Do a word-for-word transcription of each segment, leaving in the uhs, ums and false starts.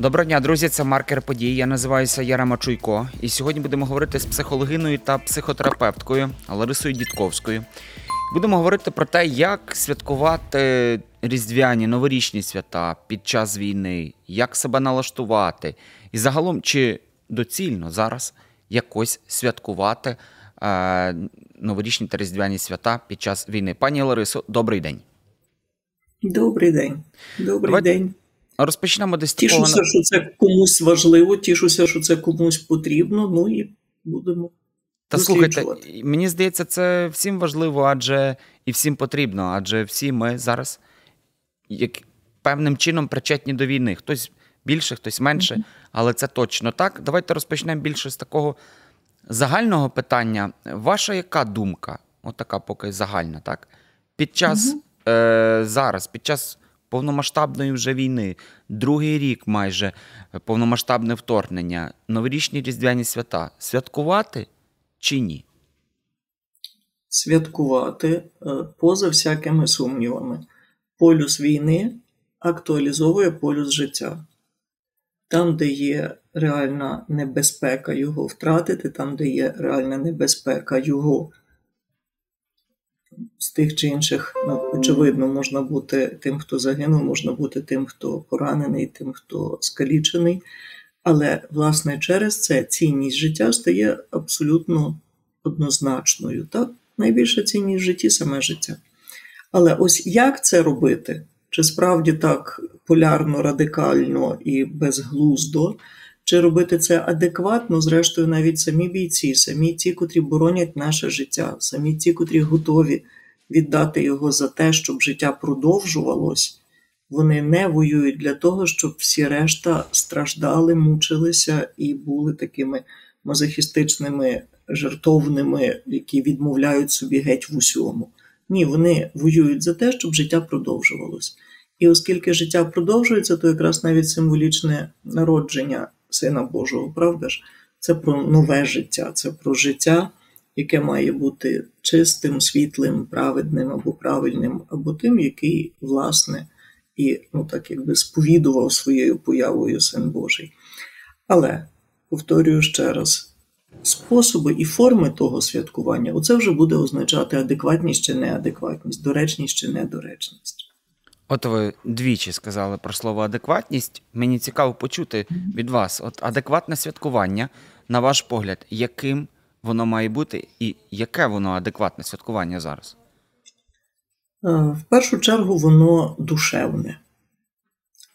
Доброго дня, друзі, це Маркер Подій. Я називаюся Ярема Чуйко. І сьогодні будемо говорити з психологиною та психотерапевткою Ларисою Дідковською. Будемо говорити про те, як святкувати різдвяні, новорічні свята під час війни, як себе налаштувати. І загалом, чи доцільно зараз якось святкувати е, новорічні та різдвяні свята під час війни. Пані Ларисо, добрий день. Добрий день. Добрий Давайте... день. Розпочнемо десь такого... Тішуся, що це комусь важливо, тішуся, що це комусь потрібно, ну і будемо Та слухайте, мені здається, це всім важливо, адже і всім потрібно, адже всі ми зараз як певним чином причетні до війни. Хтось більше, хтось менше, mm-hmm. але це точно так. Давайте розпочнемо більше з такого загального питання. Ваша яка думка, отака поки загальна, так? Під час, mm-hmm. е- зараз, під час... повномасштабної вже війни, другий рік майже повномасштабне вторгнення, новорічні різдвяні свята. Святкувати чи ні? Святкувати поза всякими сумнівами. Полюс війни актуалізовує полюс життя. Там, де є реальна небезпека його втратити, там, де є реальна небезпека його з тих чи інших, очевидно, можна бути тим, хто загинув, можна бути тим, хто поранений, тим, хто скалічений. Але, власне, через це цінність життя стає абсолютно однозначною. Так? Найбільша цінність в житті – саме життя. Але ось як це робити? Чи справді так полярно, радикально і безглуздо? Чи робити це адекватно, зрештою, навіть самі бійці, самі ті, котрі боронять наше життя, самі ті, котрі готові віддати його за те, щоб життя продовжувалось, вони не воюють для того, щоб всі решта страждали, мучилися і були такими мазохістичними, жертовними, які відмовляють собі геть в усьому. Ні, вони воюють за те, щоб життя продовжувалось. І оскільки життя продовжується, то якраз навіть символічне народження Сина Божого, правда ж? Це про нове життя, це про життя, яке має бути чистим, світлим, праведним або правильним, або тим, який, власне, і, ну так якби, сповідував своєю появою Син Божий. Але, повторюю ще раз, способи і форми того святкування, оце вже буде означати адекватність чи неадекватність, доречність чи недоречність. От ви двічі сказали про слово адекватність. Мені цікаво почути від вас. От адекватне святкування, на ваш погляд, яким воно має бути і яке воно адекватне святкування зараз? В першу чергу воно душевне.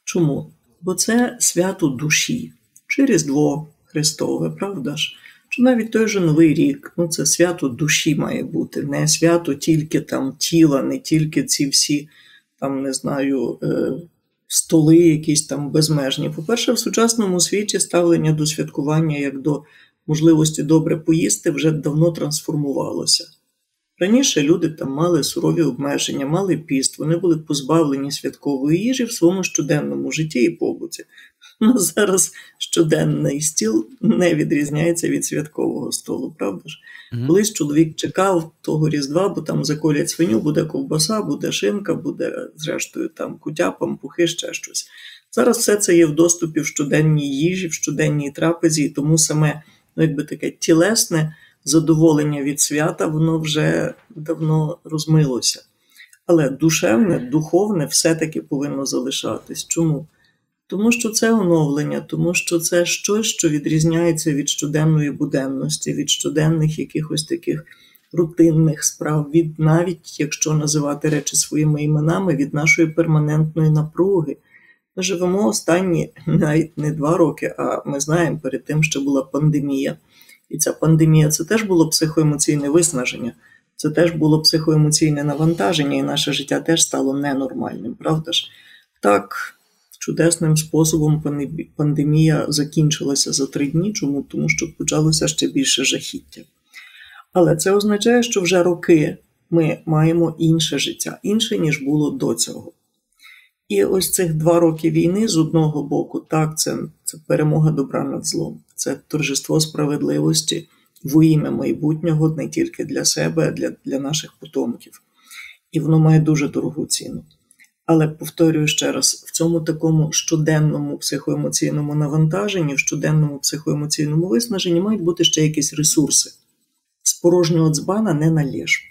Чому? Бо це свято душі. Чи Різдво Христове, правда ж? Чи навіть той же Новий рік. Ну, це свято душі має бути. Не свято тільки там тіла, не тільки ці всі... там, не знаю, столи якісь там безмежні. По-перше, в сучасному світі ставлення до святкування як до можливості добре поїсти вже давно трансформувалося. Раніше люди там мали сурові обмеження, мали піст, вони були позбавлені святкової їжі в своєму щоденному житті і побуті. Ну, зараз щоденний стіл не відрізняється від святкового столу, правда ж? Mm-hmm. Колись чоловік чекав того Різдва, бо там заколять свиню, буде ковбаса, буде шинка, буде, зрештою, там кутя, пампухи, ще щось. Зараз все це є в доступі в щоденній їжі, в щоденній трапезі, і тому саме, ну, якби таке тілесне задоволення від свята, воно вже давно розмилося. Але душевне, духовне все-таки повинно залишатись. Чому? Тому що це оновлення, тому що це щось, що відрізняється від щоденної буденності, від щоденних якихось таких рутинних справ, від навіть, якщо називати речі своїми іменами, від нашої перманентної напруги. Ми живемо останні, навіть не два роки, а ми знаємо, перед тим, що була пандемія. І ця пандемія – це теж було психоемоційне виснаження, це теж було психоемоційне навантаження, і наше життя теж стало ненормальним, правда ж? Так... чудесним способом пандемія закінчилася за три дні. Чому? Тому що почалося ще більше жахіття. Але це означає, що вже роки ми маємо інше життя, інше, ніж було до цього. І ось цих два роки війни, з одного боку, так, це, це перемога добра над злом, це торжество справедливості во ім'я майбутнього, не тільки для себе, а для, для наших потомків. І воно має дуже дорогу ціну. Але, повторюю ще раз, в цьому такому щоденному психоемоційному навантаженні, в щоденному психоемоційному виснаженні мають бути ще якісь ресурси. З порожнього дзбана не налєш.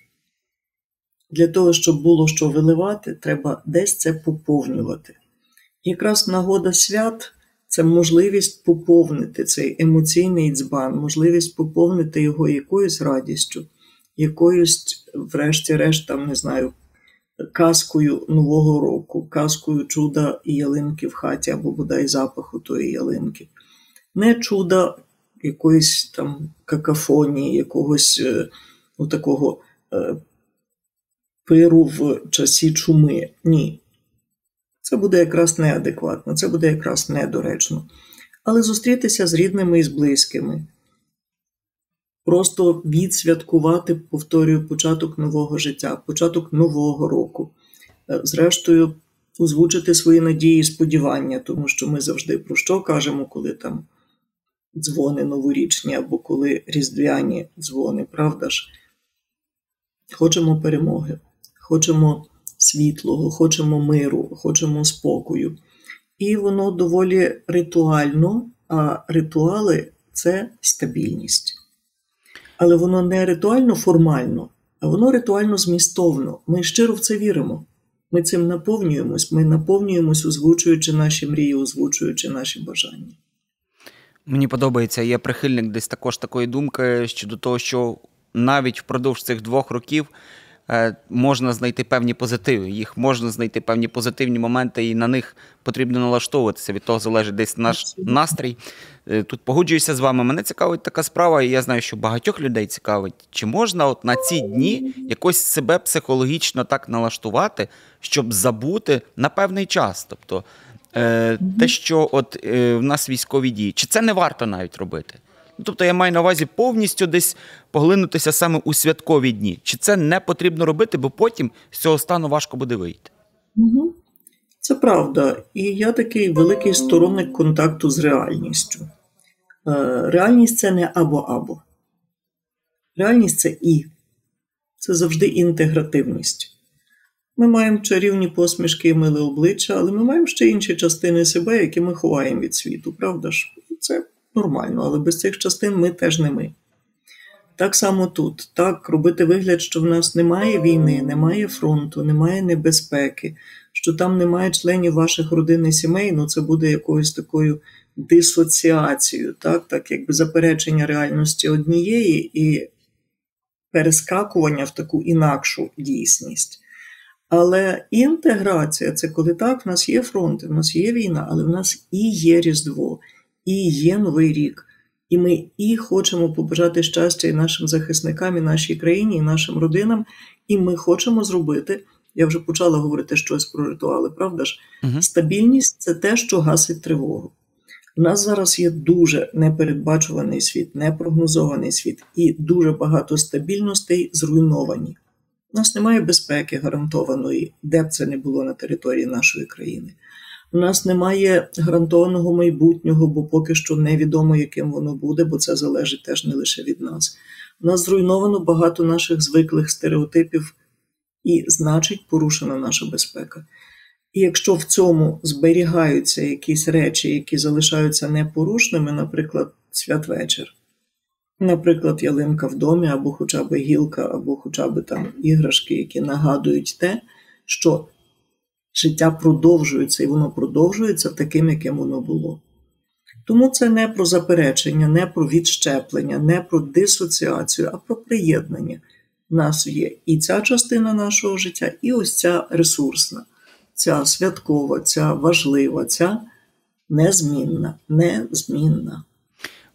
Для того, щоб було що виливати, треба десь це поповнювати. Якраз нагода свят – це можливість поповнити цей емоційний дзбан, можливість поповнити його якоюсь радістю, якоюсь, врешті-решт, там, не знаю, казкою Нового року, казкою чуда і ялинки в хаті, або, бодай, запаху тої ялинки. Не чуда якоїсь там какафонії, якогось ну, такого е, пиру в часі чуми. Ні. Це буде якраз неадекватно, це буде якраз недоречно. Але зустрітися з рідними і з близькими. Просто відсвяткувати, повторюю, початок нового життя, початок нового року. Зрештою, озвучити свої надії і сподівання, тому що ми завжди про що кажемо, коли там дзвони новорічні або коли різдвяні дзвони, правда ж? Хочемо перемоги, хочемо світлого, хочемо миру, хочемо спокою. І воно доволі ритуально, а ритуали – це стабільність. Але воно не ритуально-формально, а воно ритуально-змістовно. Ми щиро в це віримо. Ми цим наповнюємось. Ми наповнюємось, озвучуючи наші мрії, озвучуючи наші бажання. Мені подобається, я прихильник десь також такої думки щодо того, що навіть впродовж цих двох років можна знайти певні позитиви. Їх можна знайти певні позитивні моменти, і на них потрібно налаштовуватися. Від того залежить десь наш настрій. Тут погоджуюся з вами. Мене цікавить така справа, і я знаю, що багатьох людей цікавить. Чи можна от на ці дні якось себе психологічно так налаштувати, щоб забути на певний час? Тобто те, що от в нас військові дії. Чи це не варто навіть робити? Тобто я маю на увазі повністю десь поглинутися саме у святкові дні. Чи це не потрібно робити, бо потім з цього стану важко буде вийти? Угу. Це правда. І я такий великий сторонник контакту з реальністю. Реальність – це не або-або. Реальність – це і. Це завжди інтегративність. Ми маємо чарівні посмішки і миле обличчя, але ми маємо ще інші частини себе, які ми ховаємо від світу. Правда ж? Це нормально, але без цих частин ми теж не ми. Так само тут. Так, робити вигляд, що в нас немає війни, немає фронту, немає небезпеки, що там немає членів ваших родин і сімей, ну це буде якоюсь такою дисоціацією, так, так якби заперечення реальності однієї і перескакування в таку інакшу дійсність. Але інтеграція – це коли так, в нас є фронти, в нас є війна, але в нас і є Різдво, і є Новий рік. І ми і хочемо побажати щастя і нашим захисникам, і нашій країні, і нашим родинам. І ми хочемо зробити, я вже почала говорити щось про ритуали, правда ж? Угу. Стабільність – це те, що гасить тривогу. У нас зараз є дуже непередбачуваний світ, непрогнозований світ, і дуже багато стабільностей зруйновані. У нас немає безпеки гарантованої, де б це не було на території нашої країни. У нас немає гарантованого майбутнього, бо поки що невідомо, яким воно буде, бо це залежить теж не лише від нас. У нас зруйновано багато наших звиклих стереотипів і, значить, порушена наша безпека. І якщо в цьому зберігаються якісь речі, які залишаються непорушними, наприклад, святвечір, наприклад, ялинка в домі, або хоча б гілка, або хоча б там іграшки, які нагадують те, що життя продовжується, і воно продовжується таким, яким воно було. Тому це не про заперечення, не про відщеплення, не про дисоціацію, а про приєднання. У нас є і ця частина нашого життя, і ось ця ресурсна, ця святкова, ця важлива, ця незмінна, незмінна.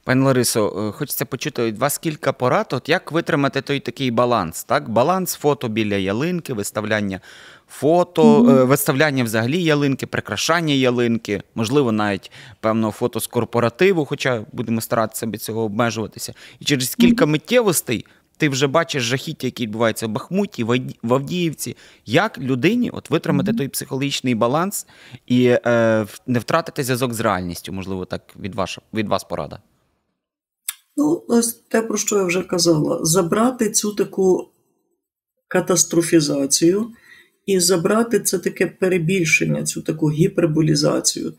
Пані Ларисо, хочеться почути від вас кілька порад, от як витримати той такий баланс, так? Баланс фото біля ялинки, виставляння фото, mm-hmm. виставляння взагалі ялинки, прикрашання ялинки, можливо, навіть певного фото з корпоративу, хоча будемо старатися від цього обмежуватися. І через кілька mm-hmm. миттєвостей ти вже бачиш жахіття, які відбуваються в Бахмуті, в Авдіївці. Як людині от витримати mm-hmm. той психологічний баланс і е, не втратити зв'язок з реальністю, можливо, так від, ваша, від вас порада? Ну, ось те, про що я вже казала. Забрати цю таку катастрофізацію І забрати це таке перебільшення, цю таку гіперболізацію.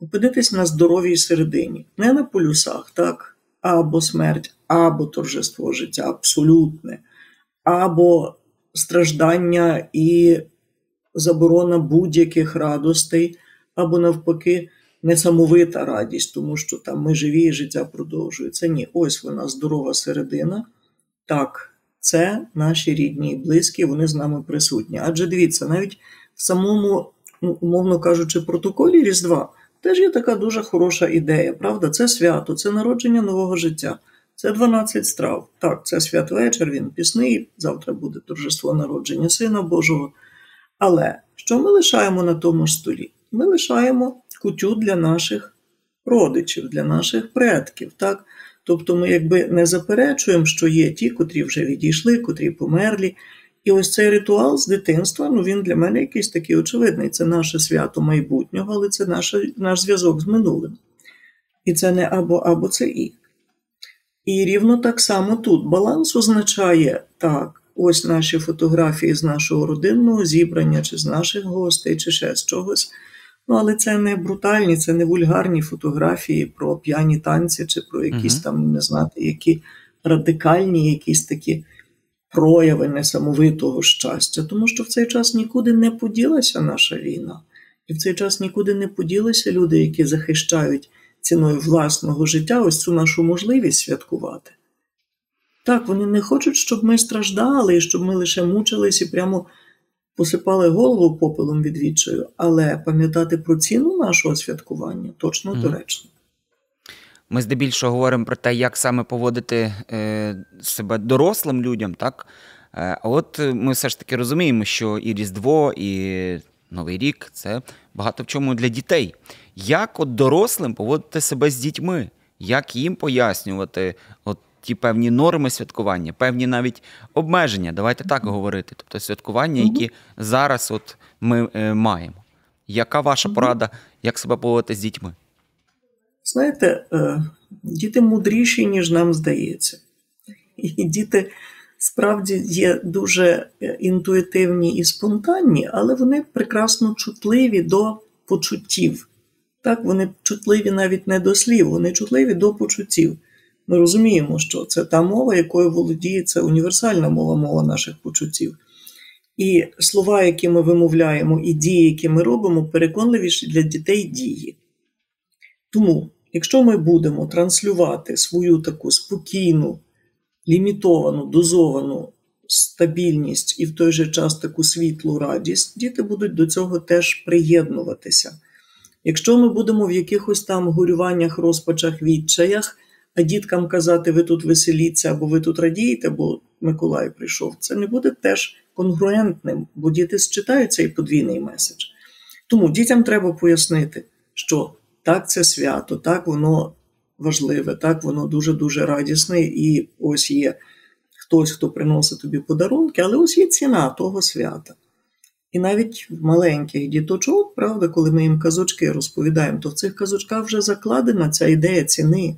Опинитись на здоровій середині. Не на полюсах, так? Або смерть, або торжество життя, абсолютне. Або страждання і заборона будь-яких радостей, або навпаки несамовита радість, тому що там ми живі і життя продовжується. Ні, ось вона здорова середина. Так, це наші рідні і близькі, вони з нами присутні. Адже дивіться, навіть в самому, ну, умовно кажучи, протоколі Різдва теж є така дуже хороша ідея, правда? Це свято, це народження нового життя, це дванадцять страв. Так, це святвечір, він пісний, завтра буде торжество народження Сина Божого. Але що ми лишаємо на тому ж столі? Ми лишаємо кутю для наших родичів, для наших предків, так? Тобто ми якби не заперечуємо, що є ті, котрі вже відійшли, котрі померлі. І ось цей ритуал з дитинства, ну він для мене якийсь такий очевидний. Це наше свято майбутнього, але це наш, наш зв'язок з минулим. І це не або-або, це і. І рівно так само тут. Баланс означає, так, ось наші фотографії з нашого родинного зібрання, чи з наших гостей, чи ще з чогось. Ну, але це не брутальні, це не вульгарні фотографії про п'яні танці, чи про якісь [S2] Uh-huh. [S1] Там, не знати, які радикальні якісь такі прояви несамовитого щастя. Тому що в цей час нікуди не поділася наша війна. І в цей час нікуди не поділися люди, які захищають ціною власного життя ось цю нашу можливість святкувати. Так, вони не хочуть, щоб ми страждали, і щоб ми лише мучились і прямо посипали голову попелом від відчаю, але пам'ятати про ціну нашого святкування точно mm. доречно. Ми здебільшого говоримо про те, як саме поводити е, себе дорослим людям, так? Е, а от ми все ж таки розуміємо, що і Різдво, і Новий рік – це багато в чому для дітей. Як от дорослим поводити себе з дітьми? Як їм пояснювати от ті певні норми святкування, певні навіть обмеження, давайте так говорити, тобто святкування, які mm-hmm. зараз от ми е, маємо. Яка ваша mm-hmm. порада, як себе поводити з дітьми? Знаєте, е, діти мудріші, ніж нам здається. І діти справді є дуже інтуїтивні і спонтанні, але вони прекрасно чутливі до почуттів. Так, вони чутливі навіть не до слів, вони чутливі до почуттів. Ми розуміємо, що це та мова, якою володіє, це універсальна мова, мова наших почуттів. І слова, які ми вимовляємо, і дії, які ми робимо, переконливіші для дітей дії. Тому, якщо ми будемо транслювати свою таку спокійну, лімітовану, дозовану стабільність і в той же час таку світлу радість, діти будуть до цього теж приєднуватися. Якщо ми будемо в якихось там горюваннях, розпачах, відчаях, а діткам казати, ви тут веселіться, або ви тут радієте, бо Миколай прийшов, це не буде теж конгруентним, бо діти считають цей подвійний меседж. Тому дітям треба пояснити, що так, це свято, так, воно важливе, так, воно дуже-дуже радісне, і ось є хтось, хто приносить тобі подарунки, але ось є ціна того свята. І навіть в маленьких діточок, правда, коли ми їм казочки розповідаємо, то в цих казочках вже закладена ця ідея ціни.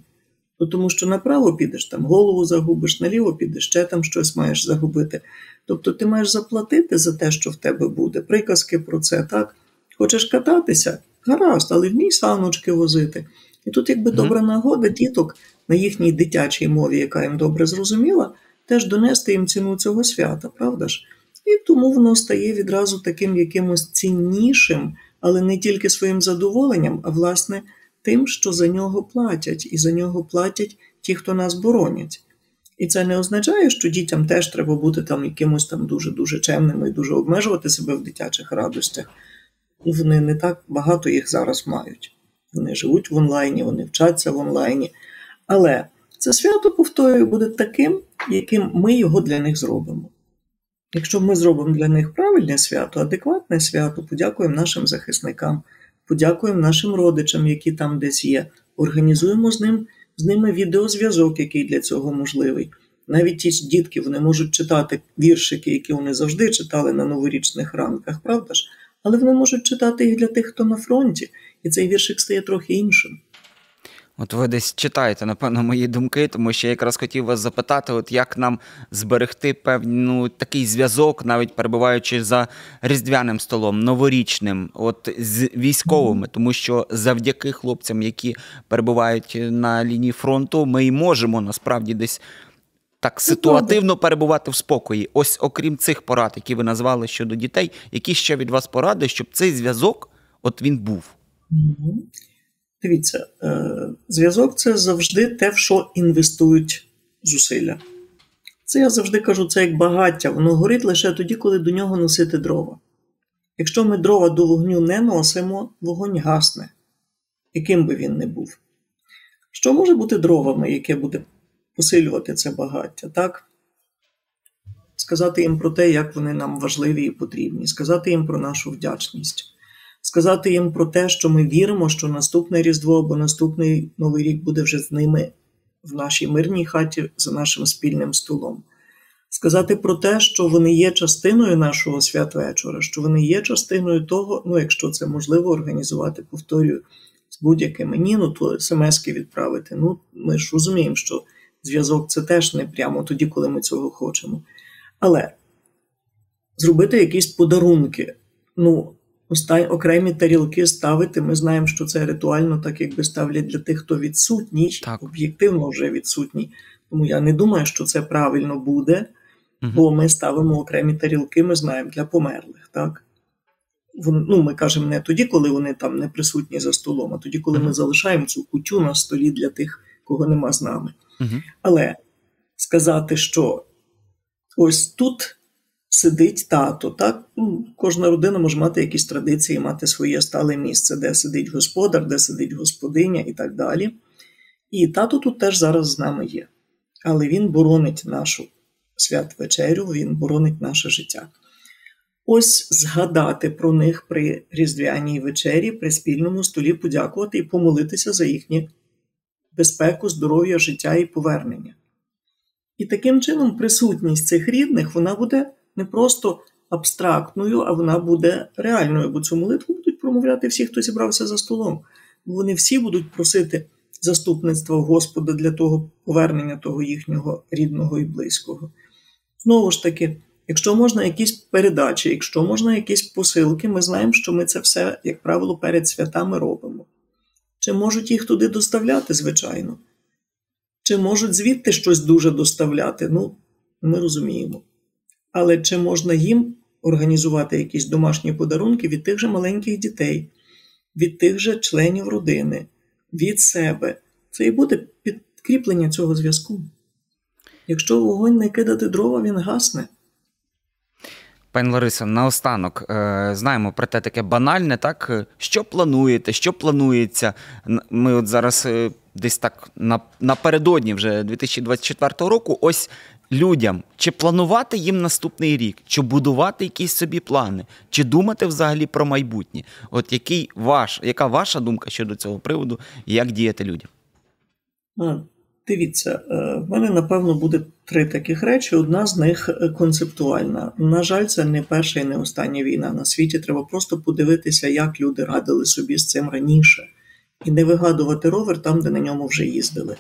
Ну, тому що направо підеш, там голову загубиш, наліво підеш, ще там щось маєш загубити. Тобто ти маєш заплатити за те, що в тебе буде. Приказки про це, так? Хочеш кататися? Гаразд, але вмій саночки возити. І тут якби mm-hmm. добра нагода діток на їхній дитячій мові, яка їм добре зрозуміла, теж донести їм ціну цього свята, правда ж? І тому воно стає відразу таким якимось ціннішим, але не тільки своїм задоволенням, а власне тим, що за нього платять, і за нього платять ті, хто нас боронять. І це не означає, що дітям теж треба бути там якимось там дуже-дуже чемними і дуже обмежувати себе в дитячих радостях. Вони не так багато їх зараз мають. Вони живуть в онлайні, вони вчаться в онлайні. Але це свято, повторюю, буде таким, яким ми його для них зробимо. Якщо ми зробимо для них правильне свято, адекватне свято, подякуємо нашим захисникам, подякуємо нашим родичам, які там десь є. Організуємо з, ним, з ними відеозв'язок, який для цього можливий. Навіть ті дітки, вони можуть читати віршики, які вони завжди читали на новорічних ранках, правда ж? Але вони можуть читати їх для тих, хто на фронті. І цей віршик стає трохи іншим. От ви десь читаєте, напевно, мої думки, тому що я якраз хотів вас запитати, от як нам зберегти певну такий зв'язок, навіть перебуваючи за різдвяним столом, новорічним, от з військовими, тому що завдяки хлопцям, які перебувають на лінії фронту, ми і можемо насправді десь так ситуативно перебувати в спокої. Ось окрім цих порад, які ви назвали щодо дітей, які ще від вас поради, щоб цей зв'язок, от він був? Дивіться, зв'язок – це завжди те, в що інвестують зусилля. Це я завжди кажу, це як багаття, воно горить лише тоді, коли до нього носити дрова. Якщо ми дрова до вогню не носимо, вогонь гасне, яким би він не був. Що може бути дровами, яке буде посилювати це багаття, так? Сказати їм про те, як вони нам важливі і потрібні, сказати їм про нашу вдячність. Сказати їм про те, що ми віримо, що наступне Різдво або наступний Новий рік буде вже з ними в нашій мирній хаті, за нашим спільним столом. Сказати про те, що вони є частиною нашого святвечора, що вони є частиною того, ну якщо це можливо організувати, повторюю, з будь-яким ні, ну то смс-ки відправити. Ну ми ж розуміємо, що зв'язок це теж не прямо тоді, коли ми цього хочемо. Але зробити якісь подарунки, ну, окремі тарілки ставити, ми знаємо, що це ритуально, так якби ставлять для тих, хто відсутній, об'єктивно вже відсутній. Тому я не думаю, що це правильно буде, угу. Бо ми ставимо окремі тарілки, ми знаємо, для померлих. Так? Ну, ми кажемо не тоді, коли вони там не присутні за столом, а тоді, коли угу. ми залишаємо цю кутю на столі для тих, кого нема з нами. Угу. Але сказати, що ось тут сидить тато, так? Ну, кожна родина може мати якісь традиції, мати своє стале місце, де сидить господар, де сидить господиня і так далі. І тато тут теж зараз з нами є. Але він боронить нашу святвечерю, він боронить наше життя. Ось згадати про них при різдвяній вечері, при спільному столі, подякувати і помолитися за їхню безпеку, здоров'я, життя і повернення. І таким чином присутність цих рідних, вона буде не просто абстрактною, а вона буде реальною, бо цю молитву будуть промовляти всі, хто зібрався за столом. Вони всі будуть просити заступництва Господа для того повернення того їхнього рідного і близького. Знову ж таки, якщо можна якісь передачі, якщо можна якісь посилки, ми знаємо, що ми це все, як правило, перед святами робимо. Чи можуть їх туди доставляти, звичайно? Чи можуть звідти щось дуже доставляти? Ну, ми розуміємо. Але чи можна їм організувати якісь домашні подарунки від тих же маленьких дітей, від тих же членів родини, від себе? Це і буде підкріплення цього зв'язку. Якщо вогонь не кидати дрова, він гасне. Пані Ларисо, наостанок, знаємо про те таке банальне, так? Що плануєте, що планується? Ми от зараз десь так напередодні вже дві тисячі двадцять четвертого року, ось людям, чи планувати їм наступний рік, чи будувати якісь собі плани, чи думати взагалі про майбутнє? От який ваш, яка ваша думка щодо цього приводу і як діяти людям? А, дивіться, в мене, напевно, буде три таких речі. Одна з них концептуальна. На жаль, це не перша і не остання війна на світі. Треба просто подивитися, як люди радили собі з цим раніше. І не вигадувати ровер там, де на ньому вже їздили.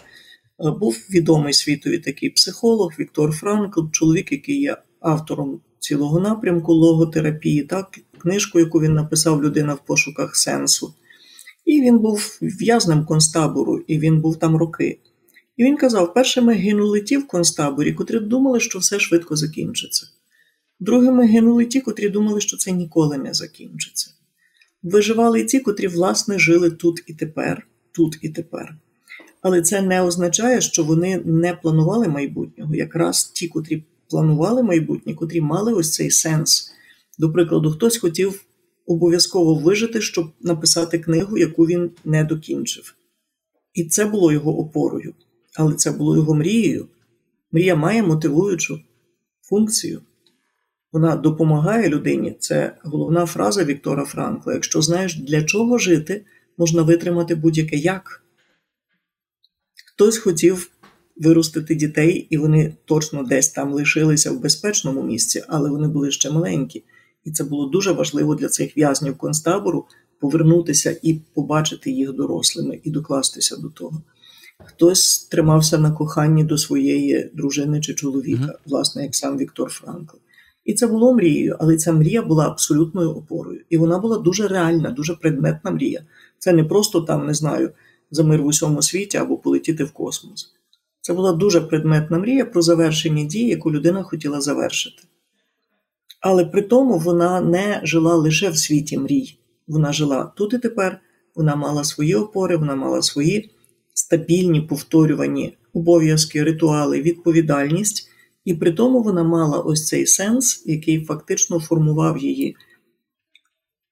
Був відомий світові такий психолог Віктор Франкл, чоловік, який є автором цілого напрямку логотерапії, так, книжку, яку він написав «Людина в пошуках сенсу». І він був в'язнем концтабору, і він був там роки. І він казав, першими гинули ті в концтаборі, котрі думали, що все швидко закінчиться. Другими гинули ті, котрі думали, що це ніколи не закінчиться. Виживали ті, котрі, власне, жили тут і тепер, тут і тепер. Але це не означає, що вони не планували майбутнього. Якраз ті, котрі планували майбутнє, котрі мали ось цей сенс. До прикладу, хтось хотів обов'язково вижити, щоб написати книгу, яку він не докінчив. І це було його опорою. Але це було його мрією. Мрія має мотивуючу функцію. Вона допомагає людині. Це головна фраза Віктора Франкла. Якщо знаєш, для чого жити, можна витримати будь-яке як. Хтось хотів виростити дітей, і вони точно десь там лишилися в безпечному місці, але вони були ще маленькі. І це було дуже важливо для цих в'язнів концтабору повернутися і побачити їх дорослими, і докластися до того. Хтось тримався на коханні до своєї дружини чи чоловіка, mm-hmm. власне, як сам Віктор Франкл. І це було мрією, але ця мрія була абсолютною опорою. І вона була дуже реальна, дуже предметна мрія. Це не просто там, не знаю, за мир в усьому світі або полетіти в космос. Це була дуже предметна мрія про завершення дії, яку людина хотіла завершити. Але при тому вона не жила лише в світі мрій. Вона жила тут і тепер, вона мала свої опори, вона мала свої стабільні, повторювані обов'язки, ритуали, відповідальність. І при тому вона мала ось цей сенс, який фактично формував її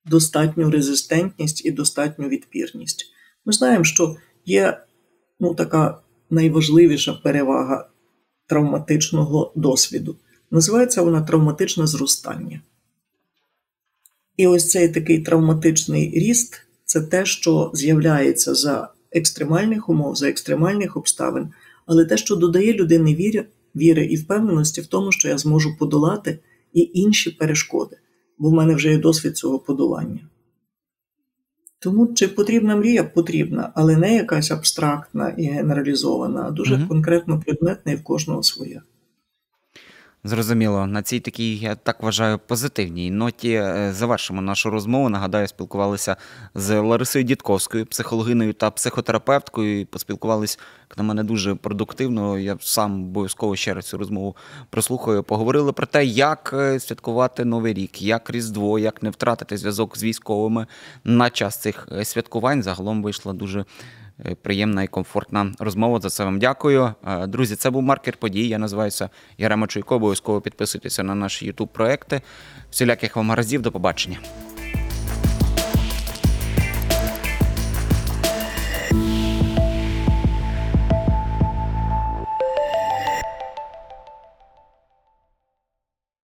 достатню резистентність і достатню відпірність. Ми знаємо, що є, ну, така найважливіша перевага травматичного досвіду. Називається вона травматичне зростання. І ось цей такий травматичний ріст – це те, що з'являється за екстремальних умов, за екстремальних обставин, але те, що додає людині віри, віри і впевненості в тому, що я зможу подолати і інші перешкоди, бо в мене вже є досвід цього подолання. Тому чи потрібна мрія? Потрібна, але не якась абстрактна і генералізована, а дуже mm-hmm. конкретно предметна і в кожного своя. Зрозуміло. На цій такій, я так вважаю, позитивній ноті завершимо нашу розмову. Нагадаю, спілкувалися з Ларисою Дідковською, психологиною та психотерапевткою. І поспілкувалися, як на мене, дуже продуктивно. Я сам обов'язково ще раз цю розмову прослухаю. Поговорили про те, як святкувати Новий рік, як Різдво, як не втратити зв'язок з військовими на час цих святкувань. Загалом вийшла дуже приємна і комфортна розмова. За це вам дякую. Друзі, це був Маркер Подій. Я називаюся Ярема Чуйко. Обов'язково підписуйтеся на наші YouTube-проекти. Всіляких вам гараздів. До побачення.